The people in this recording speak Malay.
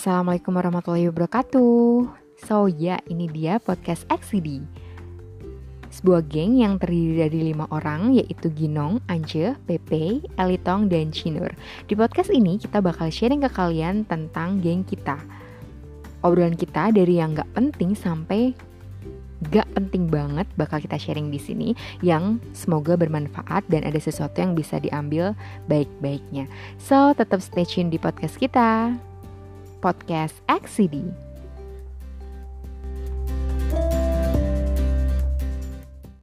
Assalamualaikum warahmatullahi wabarakatuh. So ya, ini dia podcast XCD, sebuah geng yang terdiri dari 5 orang, yaitu Ginong, Ance, Pepe, Elitong, dan Chinur. Di podcast ini kita bakal sharing ke kalian tentang geng kita. Obrolan kita dari yang gak penting sampai gak penting banget bakal kita sharing di sini, yang semoga bermanfaat dan ada sesuatu yang bisa diambil baik-baiknya. So tetap stay tune di podcast kita, Podcast XCD.